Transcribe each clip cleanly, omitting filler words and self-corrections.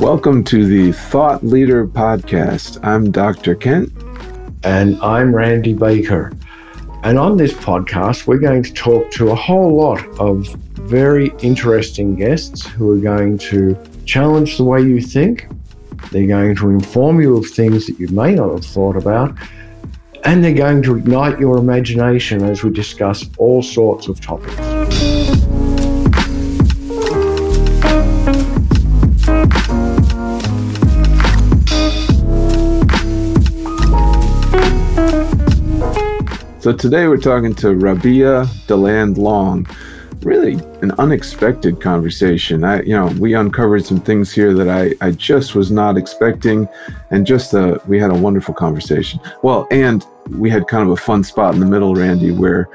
Welcome to the Thought Leader Podcast. I'm Dr. Kent. And I'm Randy Baker. And on this podcast, we're going to talk to a whole lot of very interesting guests who are going to challenge the way you think. They're going to inform you of things that you may not have thought about. And they're going to ignite your imagination as we discuss all sorts of topics. So today we're talking to Rabia Delan Long. Really an unexpected conversation. We uncovered some things here that I just was not expecting, and we had a wonderful conversation. Well, and we had kind of a fun spot in the middle, Randy, where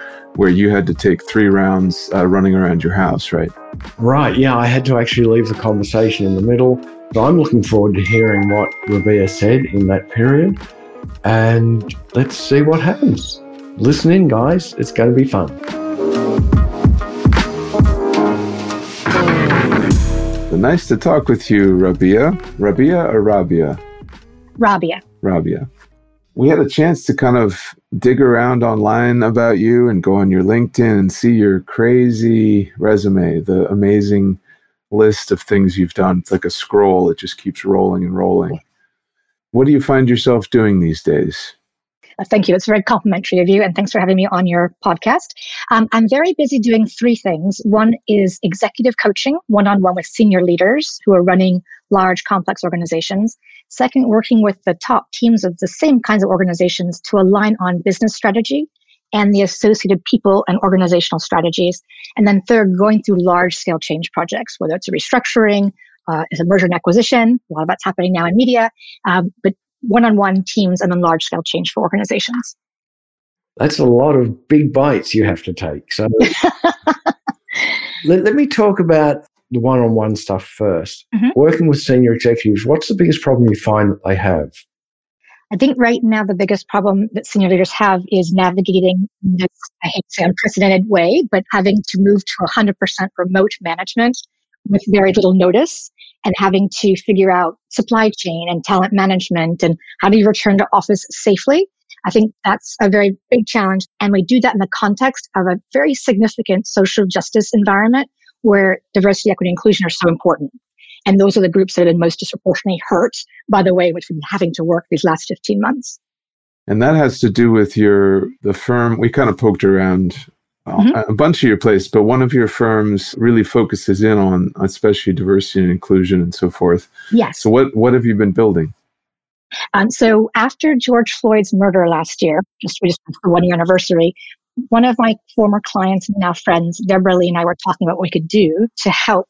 you had to take 3 rounds running around your house, right? Right, yeah, I had to actually leave the conversation in the middle. So I'm looking forward to hearing what Rabia said in that period, and let's see what happens. Listen in, guys, it's going to be fun. Nice to talk with you, Rabia. Rabia or Rabia? Rabia. Rabia. We had a chance to kind of dig around online about you and go on your LinkedIn and see your crazy resume, the amazing list of things you've done. It's like a scroll. It just keeps rolling and rolling. What do you find yourself doing these days? Thank you. It's very complimentary of you, and thanks for having me on your podcast. I'm very busy doing 3 things. One is executive coaching, one-on-one with senior leaders who are running large, complex organizations. Second, working with the top teams of the same kinds of organizations to align on business strategy and the associated people and organizational strategies. And then third, going through large-scale change projects, whether it's a restructuring, it's a merger and acquisition. A lot of that's happening now in media, but one-on-one teams and then large-scale change for organizations. That's a lot of big bites you have to take. So let me talk about the one-on-one stuff first. Mm-hmm. Working with senior executives, what's the biggest problem you find that they have? I think right now the biggest problem that senior leaders have is navigating this, I hate to say unprecedented way, but having to move to 100% remote management with very little notice, and having to figure out supply chain and talent management and how do you return to office safely. I think that's a very big challenge. And we do that in the context of a very significant social justice environment where diversity, equity, and inclusion are so important. And those are the groups that have been most disproportionately hurt by the way in which we've been having to work these last 15 months. And that has to do with the firm. We kind of poked around a bunch of your place, but one of your firms really focuses in on especially diversity and inclusion and so forth. Yes. So what have you been building? So after George Floyd's murder last year, we just had the 1-year anniversary, one of my former clients and now friends, Deborah Lee, and I were talking about what we could do to help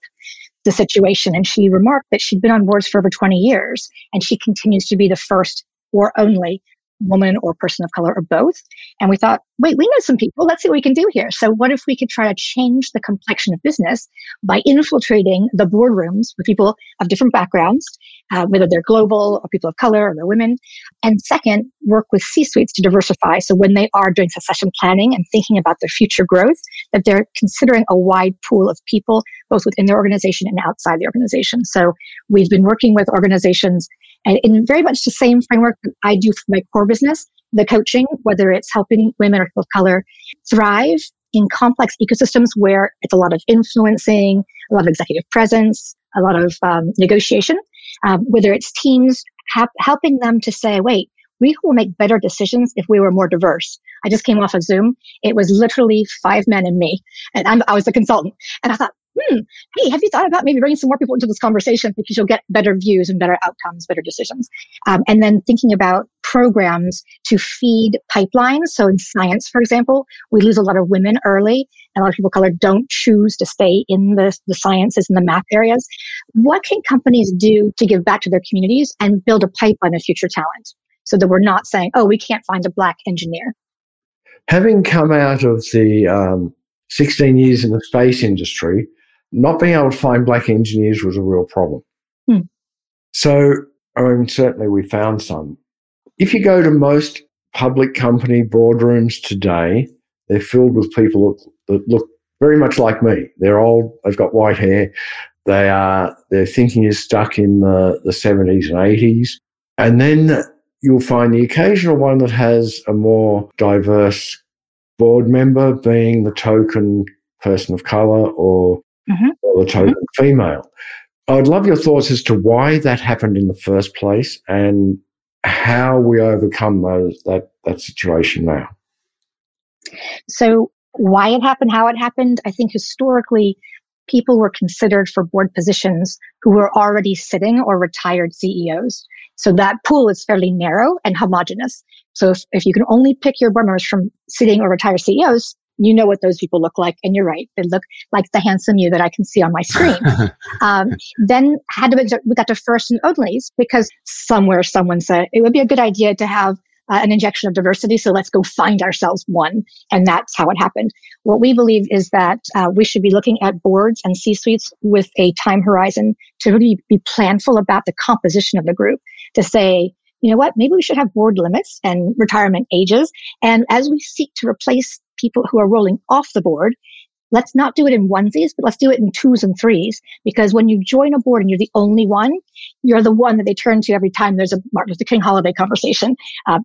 the situation. And she remarked that she'd been on boards for over 20 years, and she continues to be the first or only woman or person of color or both. And we thought, wait, we know some people. Let's see what we can do here. So what if we could try to change the complexion of business by infiltrating the boardrooms with people of different backgrounds, whether they're global or people of color or they're women. And second, work with C-suites to diversify. So when they are doing succession planning and thinking about their future growth, that they're considering a wide pool of people, both within their organization and outside the organization. So we've been working with organizations and in very much the same framework that I do for my core business, the coaching, whether it's helping women or people of color thrive in complex ecosystems where it's a lot of influencing, a lot of executive presence, a lot of negotiation, whether it's teams, helping them to say, wait, we will make better decisions if we were more diverse. I just came off of Zoom. It was literally 5 men and me, and I was the consultant. And I thought, hey, have you thought about maybe bringing some more people into this conversation because you'll get better views and better outcomes, better decisions. And then thinking about programs to feed pipelines. So in science, for example, we lose a lot of women early, and a lot of people of color don't choose to stay in the sciences and the math areas. What can companies do to give back to their communities and build a pipeline of future talent so that we're not saying, oh, we can't find a black engineer? Having come out of the 16 years in the space industry, not being able to find black engineers was a real problem. So, certainly we found some. If you go to most public company boardrooms today, they're filled with people that look very much like me. They're old, they've got white hair, their thinking is stuck in the 70s and 80s. And then you'll find the occasional one that has a more diverse board member being the token person of colour or the token female. I'd love your thoughts as to why that happened in the first place and how we overcome that situation now. So why it happened, how it happened, I think historically people were considered for board positions who were already sitting or retired CEOs. So that pool is fairly narrow and homogenous. So if you can only pick your board members from sitting or retired CEOs, you know what those people look like. And you're right. They look like the handsome you that I can see on my screen. Then we got to first and onlys because someone said it would be a good idea to have an injection of diversity. So let's go find ourselves one. And that's how it happened. What we believe is that we should be looking at boards and C-suites with a time horizon to really be planful about the composition of the group to say, you know what, maybe we should have board limits and retirement ages. And as we seek to replace people who are rolling off the board, let's not do it in onesies, but let's do it in twos and threes. Because when you join a board and you're the only one, you're the one that they turn to every time there's a Martin Luther King holiday conversation.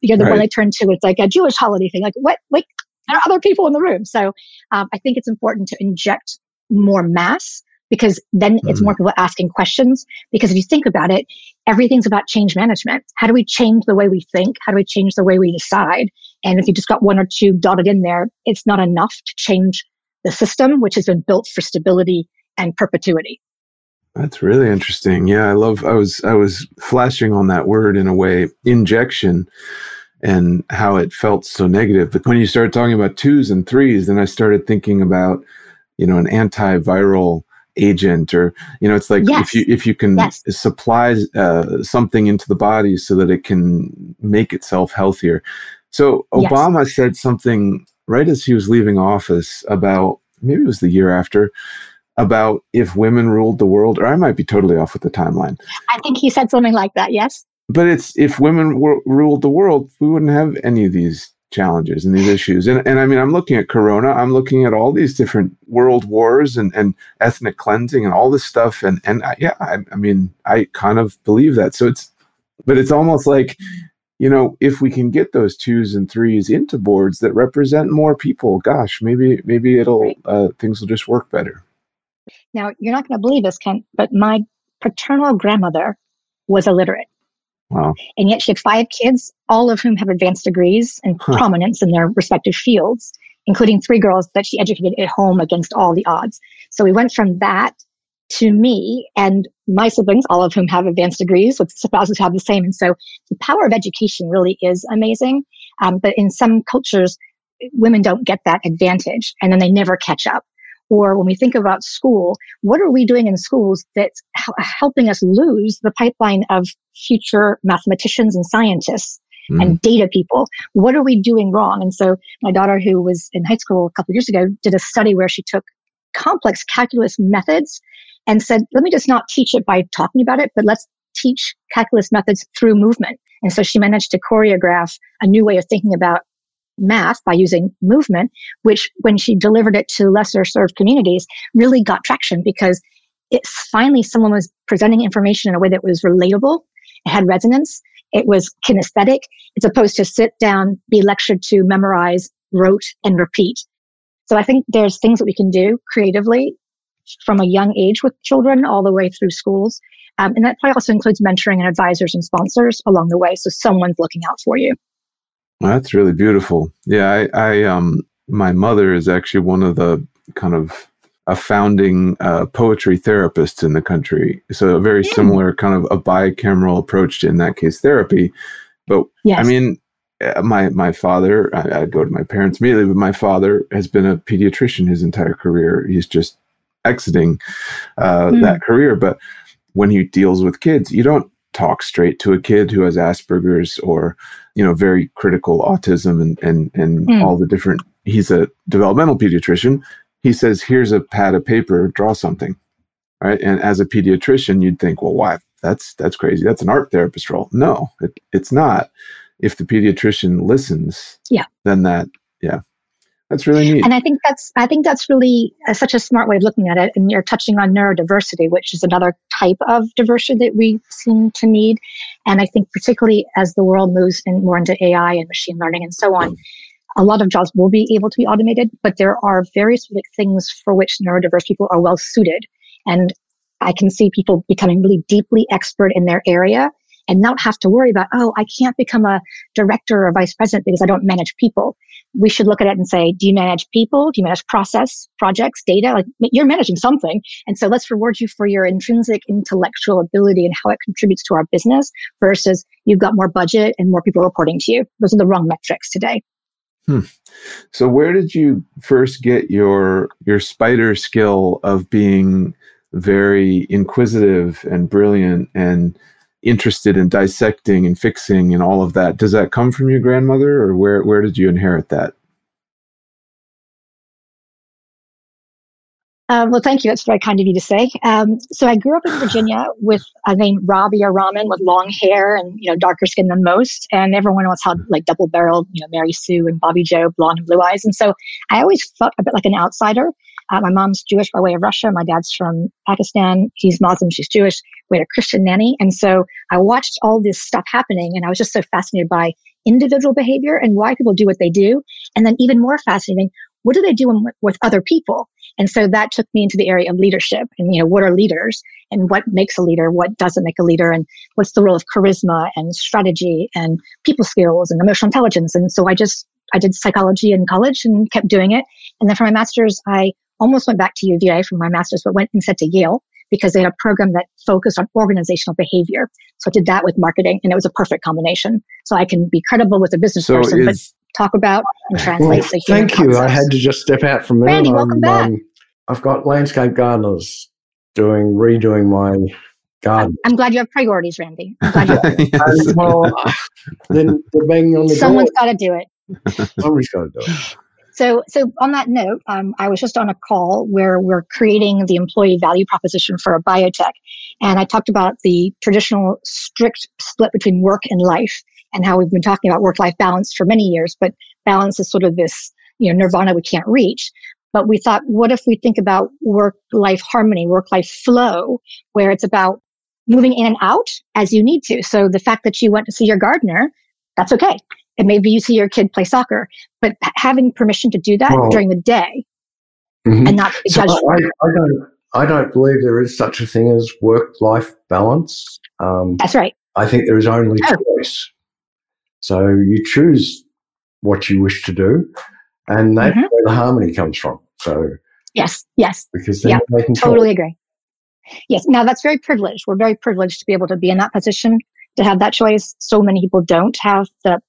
You're the one they turn to. It's like a Jewish holiday thing. Like, what? Like, there are other people in the room. So I think it's important to inject more mass because then it's more people asking questions. Because if you think about it, everything's about change management. How do we change the way we think? How do we change the way we decide? And if you just got one or two dotted in there, it's not enough to change the system, which has been built for stability and perpetuity. That's really interesting. Yeah, I was flashing on that word in a way, injection, and how it felt so negative. But when you started talking about twos and threes, then I started thinking about, you know, an antiviral agent, or, you know, it's like if you can supply something into the body so that it can make itself healthier. So Obama said something right as he was leaving office about, maybe it was the year after, about if women ruled the world, or I might be totally off with the timeline. I think he said something like that, yes. But it's, if women ruled the world, we wouldn't have any of these challenges and these issues. And I mean, I'm looking at Corona, I'm looking at all these different world wars and ethnic cleansing and all this stuff. And I mean, I kind of believe that. So it's almost like, you know, if we can get those twos and threes into boards that represent more people, gosh, maybe things will just work better. Now, you're not going to believe this, Kent, but my paternal grandmother was illiterate. Wow. And yet she had 5 kids, all of whom have advanced degrees and prominence in their respective fields, including 3 girls that she educated at home against all the odds. So we went from that to me and my siblings, all of whom have advanced degrees, with spouses who have the same. And so the power of education really is amazing. But in some cultures, women don't get that advantage and then they never catch up. Or when we think about school, what are we doing in schools that's helping us lose the pipeline of future mathematicians and scientists and data people? What are we doing wrong? And so my daughter, who was in high school a couple of years ago, did a study where she took complex calculus methods and said, let me just not teach it by talking about it, but let's teach calculus methods through movement. And so she managed to choreograph a new way of thinking about math by using movement, which when she delivered it to lesser served communities really got traction because it's finally someone was presenting information in a way that was relatable. It had resonance. It was kinesthetic. It's opposed to sit down, be lectured to, memorize, wrote, and repeat. So I think there's things that we can do creatively from a young age with children all the way through schools. And that probably also includes mentoring and advisors and sponsors along the way. So someone's looking out for you. Well, that's really beautiful. Yeah, I my mother is actually one of the kind of a founding poetry therapists in the country. So a very similar kind of a bicameral approach to, in that case, therapy. But I mean, my father, I go to my parents immediately, but my father has been a pediatrician his entire career. He's just exiting that career. But when he deals with kids, you don't talk straight to a kid who has Asperger's or, you know, very critical autism and all the different, he's a developmental pediatrician. He says, here's a pad of paper, draw something. Right. And as a pediatrician, you'd think, well, why? That's crazy. That's an art therapist role. No, it's not. if the pediatrician listens, then that, that's really neat. And I think that's really such a smart way of looking at it. And you're touching on neurodiversity, which is another type of diversity that we seem to need. And I think particularly as the world moves in more into AI and machine learning and so on, a lot of jobs will be able to be automated, but there are very specific things for which neurodiverse people are well suited. And I can see people becoming really deeply expert in their area and not have to worry about, oh, I can't become a director or vice president because I don't manage people. We should look at it and say, do you manage people? Do you manage process, projects, data? Like, you're managing something. And so let's reward you for your intrinsic intellectual ability and how it contributes to our business versus you've got more budget and more people reporting to you. Those are the wrong metrics today. So where did you first get your spider skill of being very inquisitive and brilliant and interested in dissecting and fixing and all of that? Does that come from your grandmother, or where did you inherit that? Well, thank you. That's very kind of you to say. So I grew up in Virginia with a name Rabia Rahman, with long hair and, darker skin than most. And everyone else had like double barreled, Mary Sue and Bobby Joe, blonde and blue eyes. And so I always felt a bit like an outsider. My mom's Jewish by way of Russia. My dad's from Pakistan. He's Muslim. She's Jewish. We had a Christian nanny. And so I watched all this stuff happening, and I was just so fascinated by individual behavior and why people do what they do. And then even more fascinating, what do they do with other people? And so that took me into the area of leadership and, what are leaders and what makes a leader, what doesn't make a leader, and what's the role of charisma and strategy and people skills and emotional intelligence. And so I did psychology in college and kept doing it. And then for my master's, I almost went back to UVA for my master's, but went instead to Yale because they had a program that focused on organizational behavior. So I did that with marketing, and it was a perfect combination. So I can be credible with a business person, but talk about and translate. Well, thank you. I had to just step out from there. Randy, welcome back. I've got landscape gardeners redoing my garden. I'm glad you have priorities, Randy. I'm glad you have priorities. Well, then the bang on the Someone's got to do it. Somebody's got to do it. So on that note, I was just on a call where we're creating the employee value proposition for a biotech. And I talked about the traditional strict split between work and life and how we've been talking about work-life balance for many years. But balance is sort of this, nirvana we can't reach. But we thought, what if we think about work-life harmony, work-life flow, where it's about moving in and out as you need to. So the fact that you went to see your gardener, that's okay. And maybe you see your kid play soccer, but having permission to do that during the day and not be judged. So I don't believe there is such a thing as work-life balance. That's right. I think there is only choice. So you choose what you wish to do, and that's where the harmony comes from. So yes, because then they can totally agree. Yes, now that's very privileged. We're very privileged to be able to be in that position, to have that choice. So many people don't have the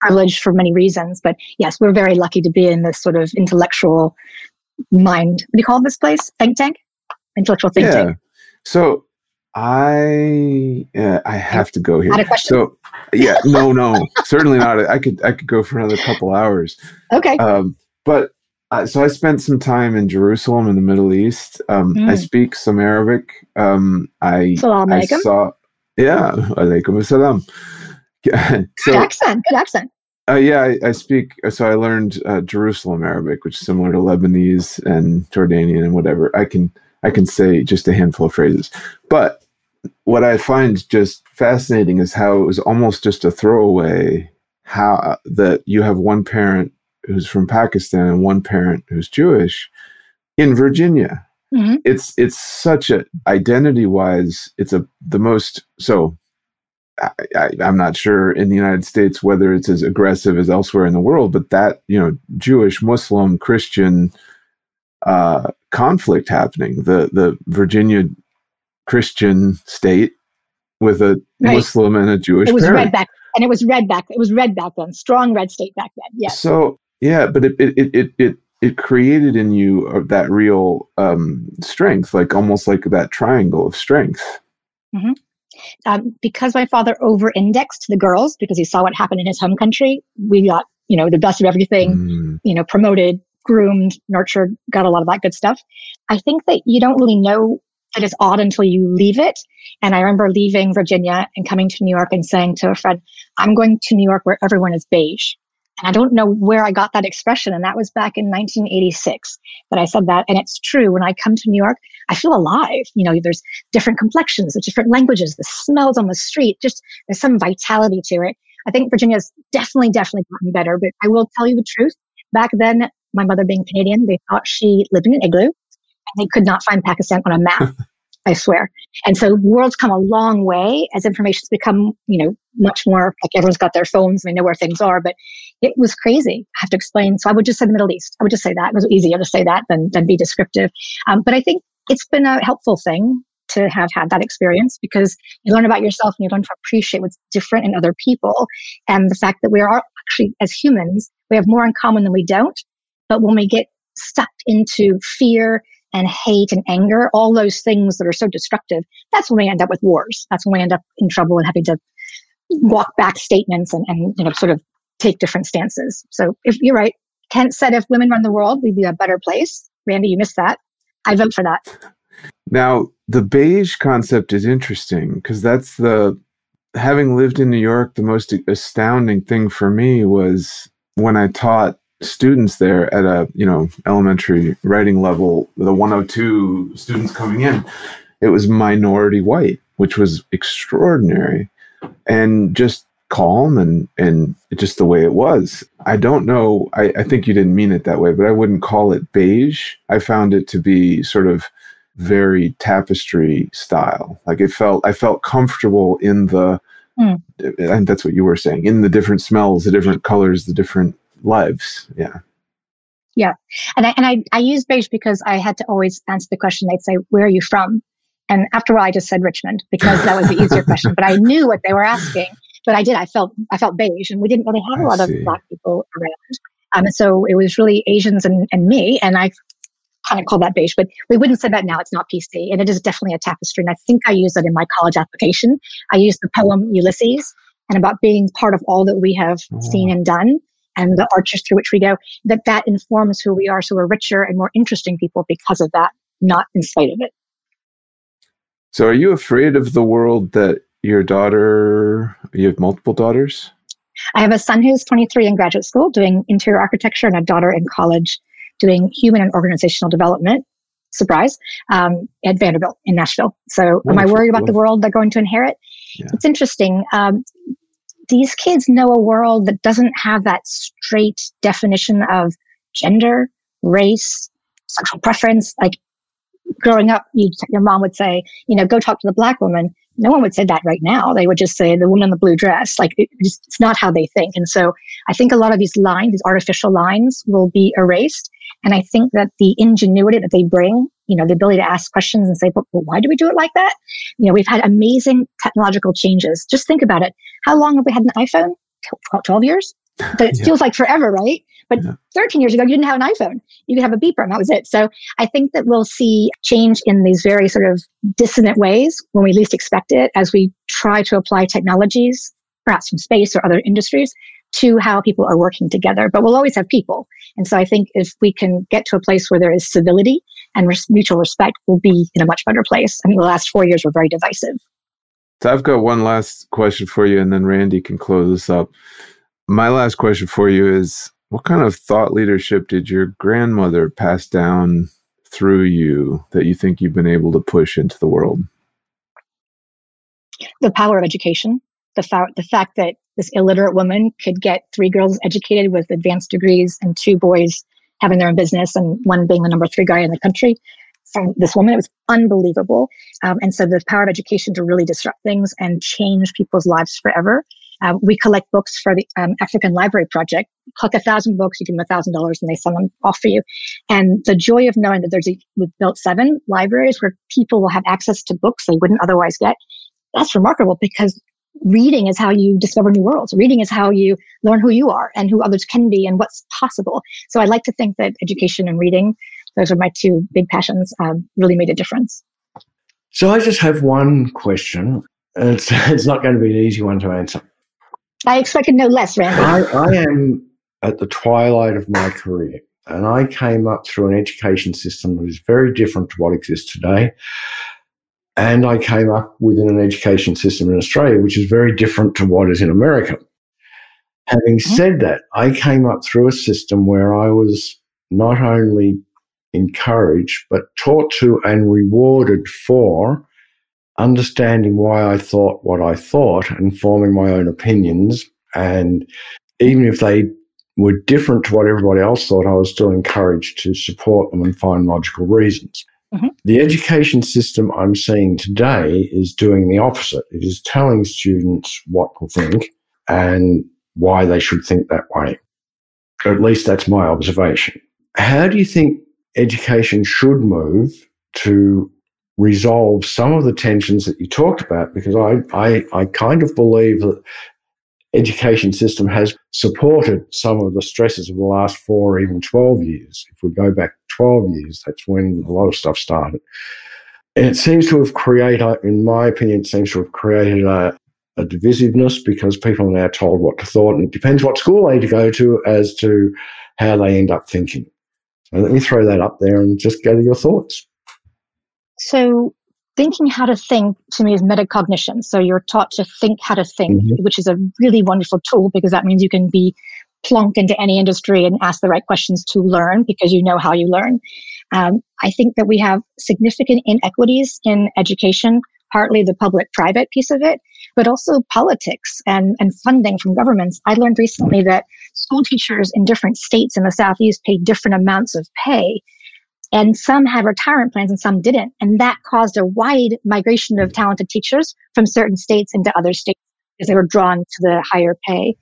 privileged for many reasons, but yes, we're very lucky to be in this sort of intellectual mind. What do you call this place? Think tank? Intellectual think tank. So I have to go here. Not a question. So no, certainly not. I could go for another couple hours. Okay. So I spent some time in Jerusalem in the Middle East. I speak some Arabic. Alaikum assalam. Good accent. I speak. So I learned Jerusalem Arabic, which is similar to Lebanese and Jordanian and whatever. I can say just a handful of phrases. But what I find just fascinating is how it was almost just a throwaway. How that you have one parent who's from Pakistan and one parent who's Jewish in Virginia. Mm-hmm. It's such a identity-wise. I'm not sure in the United States whether it's as aggressive as elsewhere in the world, but that, Jewish, Muslim, Christian conflict happening. The Virginia Christian state with a Muslim and a Jewish parent. It was red back then, strong red state back then. Yes. So, but it created in you that real strength, like almost like that triangle of strength. Mm-hmm. Because my father over-indexed the girls because he saw what happened in his home country, we got, the best of everything, promoted, groomed, nurtured, got a lot of that good stuff. I think that you don't really know that is odd until you leave it. And I remember leaving Virginia and coming to New York and saying to a friend, I'm going to New York where everyone is beige. And I don't know where I got that expression. And that was back in 1986 that I said that. And it's true. When I come to New York, I feel alive. You know, there's different complexions, there's different languages, the smells on the street, just there's some vitality to it. I think Virginia's definitely gotten better. But I will tell you the truth. Back then, my mother being Canadian, they thought she lived in an igloo. And they could not find Pakistan on a map, I swear. And so the world's come a long way as information's become, you know, much more like everyone's got their phones and they know where things are. But it was crazy. I have to explain. So I would just say the Middle East. I would just say that. It was easier to say that than be descriptive. But I think it's been a helpful thing to have had that experience because you learn about yourself and you learn to appreciate what's different in other people. And the fact that we are actually, as humans, we have more in common than we don't. But when we get stuck into fear and hate and anger, all those things that are so destructive, that's when we end up with wars. That's when we end up in trouble and having to walk back statements and you know, sort of take different stances. So if you're right, Kent said, if women run the world, we'd be a better place. Randy, you missed that. I vote for that. Now, the beige concept is interesting because that's having lived in New York, the most astounding thing for me was when I taught students there at a, you know, elementary writing level, the 102 students coming in, it was minority white, which was extraordinary and just calm and just the way it was. I don't know. I think you didn't mean it that way, but I wouldn't call it beige. I found it to be sort of very tapestry style. Like I felt comfortable in the, and that's what you were saying, in the different smells, the different colors, the different lives. Yeah. And I use beige because I had to always answer the question. They'd say, where are you from? And after a while, I just said Richmond because that was the easier question, but I knew what they were asking, but I felt beige and we didn't really have a lot of Black people around. So it was really Asians and me. And I kind of call that beige, but we wouldn't say that now. It's not PC and it is definitely a tapestry. And I think I used it in my college application. I used the poem Ulysses and about being part of all that we have seen and done. And the arches through which we go, that informs who we are. So we're richer and more interesting people because of that, not in spite of it. So are you afraid of the world that your daughter, you have multiple daughters? I have a son who's 23 in graduate school doing interior architecture and a daughter in college doing human and organizational development, surprise, at Vanderbilt in Nashville. So am I worried about the world they're going to inherit? Yeah. It's interesting. These kids know a world that doesn't have that straight definition of gender, race, sexual preference. Like growing up, your mom would say, you know, go talk to the Black woman. No one would say that right now. They would just say the woman in the blue dress. Like it's not how they think. And so I think a lot of these lines, these artificial lines will be erased. And I think that the ingenuity that they bring, you know, the ability to ask questions and say, but why do we do it like that? You know, we've had amazing technological changes. Just think about it. How long have we had an iPhone? 12 years? But it feels like forever, right? But 13 years ago, you didn't have an iPhone. You could have a beeper and that was it. So I think that we'll see change in these very sort of dissonant ways when we least expect it as we try to apply technologies, perhaps from space or other industries, to how people are working together. But we'll always have people. And so I think if we can get to a place where there is civility and mutual respect, we'll be in a much better place. I mean, the last 4 years were very divisive. So I've got one last question for you, and then Randy can close this up. My last question for you is, what kind of thought leadership did your grandmother pass down through you that you think you've been able to push into the world? The power of education, the fact that this illiterate woman could get 3 girls educated with advanced degrees and 2 boys having their own business and one being the number 3 guy in the country. From this woman, it was unbelievable. And so the power of education to really disrupt things and change people's lives forever. We collect books for the African Library Project. Collect 1,000 books, you give them $1,000 and they sell them off for you. And the joy of knowing that we've built 7 libraries where people will have access to books they wouldn't otherwise get. That's remarkable because reading is how you discover new worlds. Reading is how you learn who you are and who others can be and what's possible. So I like to think that education and reading, those are my 2 big passions, really made a difference. So I just have one question. It's not going to be an easy one to answer. I expected no less, Randy. I am at the twilight of my career, and I came up through an education system that is very different to what exists today. And I came up within an education system in Australia, which is very different to what is in America. Having said that, I came up through a system where I was not only encouraged, but taught to and rewarded for understanding why I thought what I thought and forming my own opinions. And even if they were different to what everybody else thought, I was still encouraged to support them and find logical reasons. Mm-hmm. The education system I'm seeing today is doing the opposite. It is telling students what to think and why they should think that way. At least that's my observation. How do you think education should move to resolve some of the tensions that you talked about? Because I kind of believe that education system has supported some of the stresses of the last 4, even 12 years. If we go back 12 years, that's when a lot of stuff started. And it seems to have created, in my opinion, it seems to have created a divisiveness because people are now told what to thought, and it depends what school they go to as to how they end up thinking. So let me throw that up there and just gather your thoughts. So thinking how to think to me is metacognition. So you're taught to think how to think, mm-hmm. which is a really wonderful tool because that means you can be plonked into any industry and ask the right questions to learn because you know how you learn. I think that we have significant inequities in education, partly the public-private piece of it, but also politics and funding from governments. I learned recently that school teachers in different states in the Southeast pay different amounts of pay, and some had retirement plans and some didn't. And that caused a wide migration of talented teachers from certain states into other states because they were drawn to the higher pay.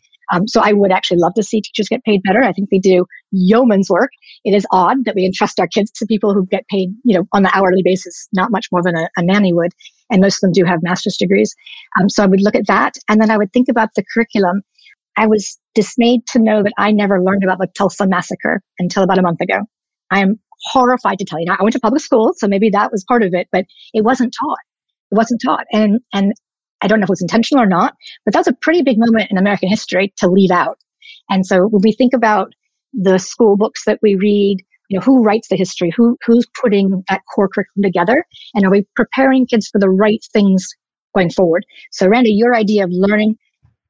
So I would actually love to see teachers get paid better. I think they do yeoman's work. It is odd that we entrust our kids to people who get paid, on the hourly basis, not much more than a nanny would. And most of them do have master's degrees. So I would look at that. And then I would think about the curriculum. I was dismayed to know that I never learned about the Tulsa massacre until about a month ago. I am horrified to tell you. Now, I went to public school, so maybe that was part of it, but it wasn't taught. And I don't know if it was intentional or not, but that was a pretty big moment in American history to leave out. And so when we think about the school books that we read, who writes the history, who's putting that core curriculum together, and are we preparing kids for the right things going forward? So Randy, your idea of learning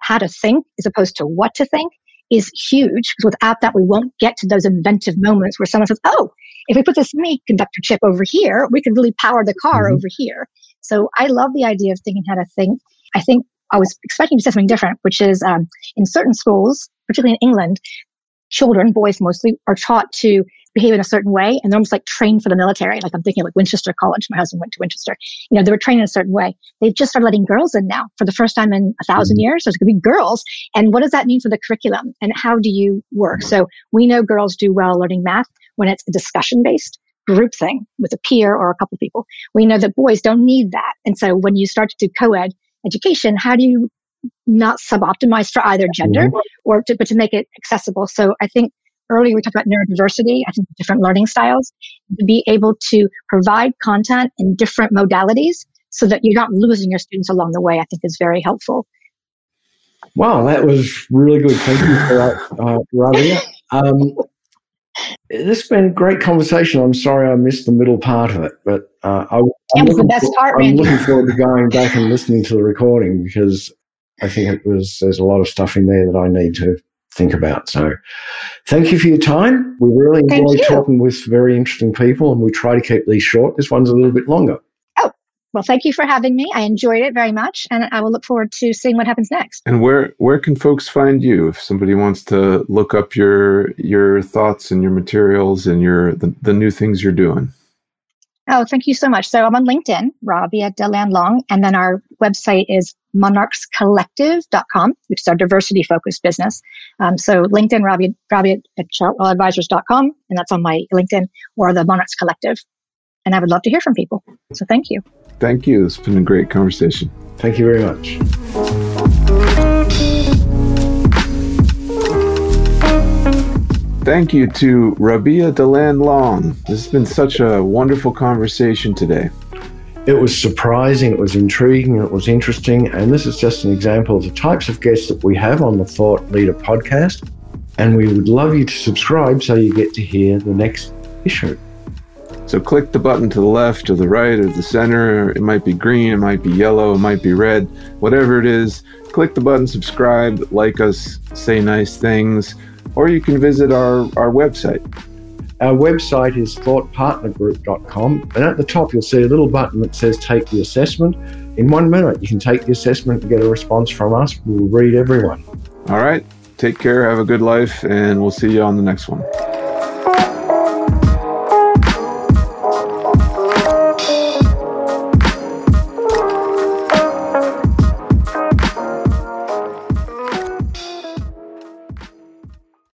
how to think as opposed to what to think is huge, because without that, we won't get to those inventive moments where someone says, oh, if we put this semiconductor chip over here, we can really power the car mm-hmm. over here. So I love the idea of thinking how to think. I think I was expecting to say something different, which is in certain schools, particularly in England, children, boys mostly, are taught to behave in a certain way, and they're almost like trained for the military. Like I'm thinking like Winchester College. My husband went to Winchester. They were trained in a certain way. They've just started letting girls in now for the first time in 1,000 mm-hmm. years. There's going to be girls. And what does that mean for the curriculum? And how do you work? So we know girls do well learning math when it's a discussion-based group thing with a peer or a couple of people. We know that boys don't need that. And so when you start to do co-ed education, how do you not suboptimize for either gender mm-hmm. but to make it accessible? So I think earlier we talked about neurodiversity, I think different learning styles, to be able to provide content in different modalities so that you're not losing your students along the way, I think is very helpful. Wow, that was really good. Thank you for that, Rabia. This has been a great conversation. I'm sorry I missed the middle part of it, but I'm looking forward to going back and listening to the recording because I think there's a lot of stuff in there that I need to think about. So thank you for your time. We really enjoy talking with very interesting people, and we try to keep these short. This one's a little bit longer. Oh, well, thank you for having me. I enjoyed it very much, and I will look forward to seeing what happens next. And where can folks find you if somebody wants to look up your thoughts and your materials and the new things you're doing? Oh, thank you so much. So I'm on LinkedIn, Rabia Delan Long, and then our website is monarchscollective.com, which is our diversity-focused business. So LinkedIn, Rabia at chartwelladvisors.com, and that's on my LinkedIn, or the Monarchs Collective. And I would love to hear from people. So thank you. Thank you. It's been a great conversation. Thank you very much. Thank you to Rabia Delan Long. This has been such a wonderful conversation today. It was surprising, it was intriguing, it was interesting, and this is just an example of the types of guests that we have on the Thought Leader podcast, and we would love you to subscribe so you get to hear the next issue. So click the button to the left or the right or the center. It might be green, it might be yellow, it might be red, whatever it is. Click the button, subscribe, like us, say nice things, or you can visit our website. Our website is thoughtpartnergroup.com, and at the top you'll see a little button that says take the assessment. In 1 minute, you can take the assessment and get a response from us. We'll read everyone. All right. Take care. Have a good life, and we'll see you on the next one.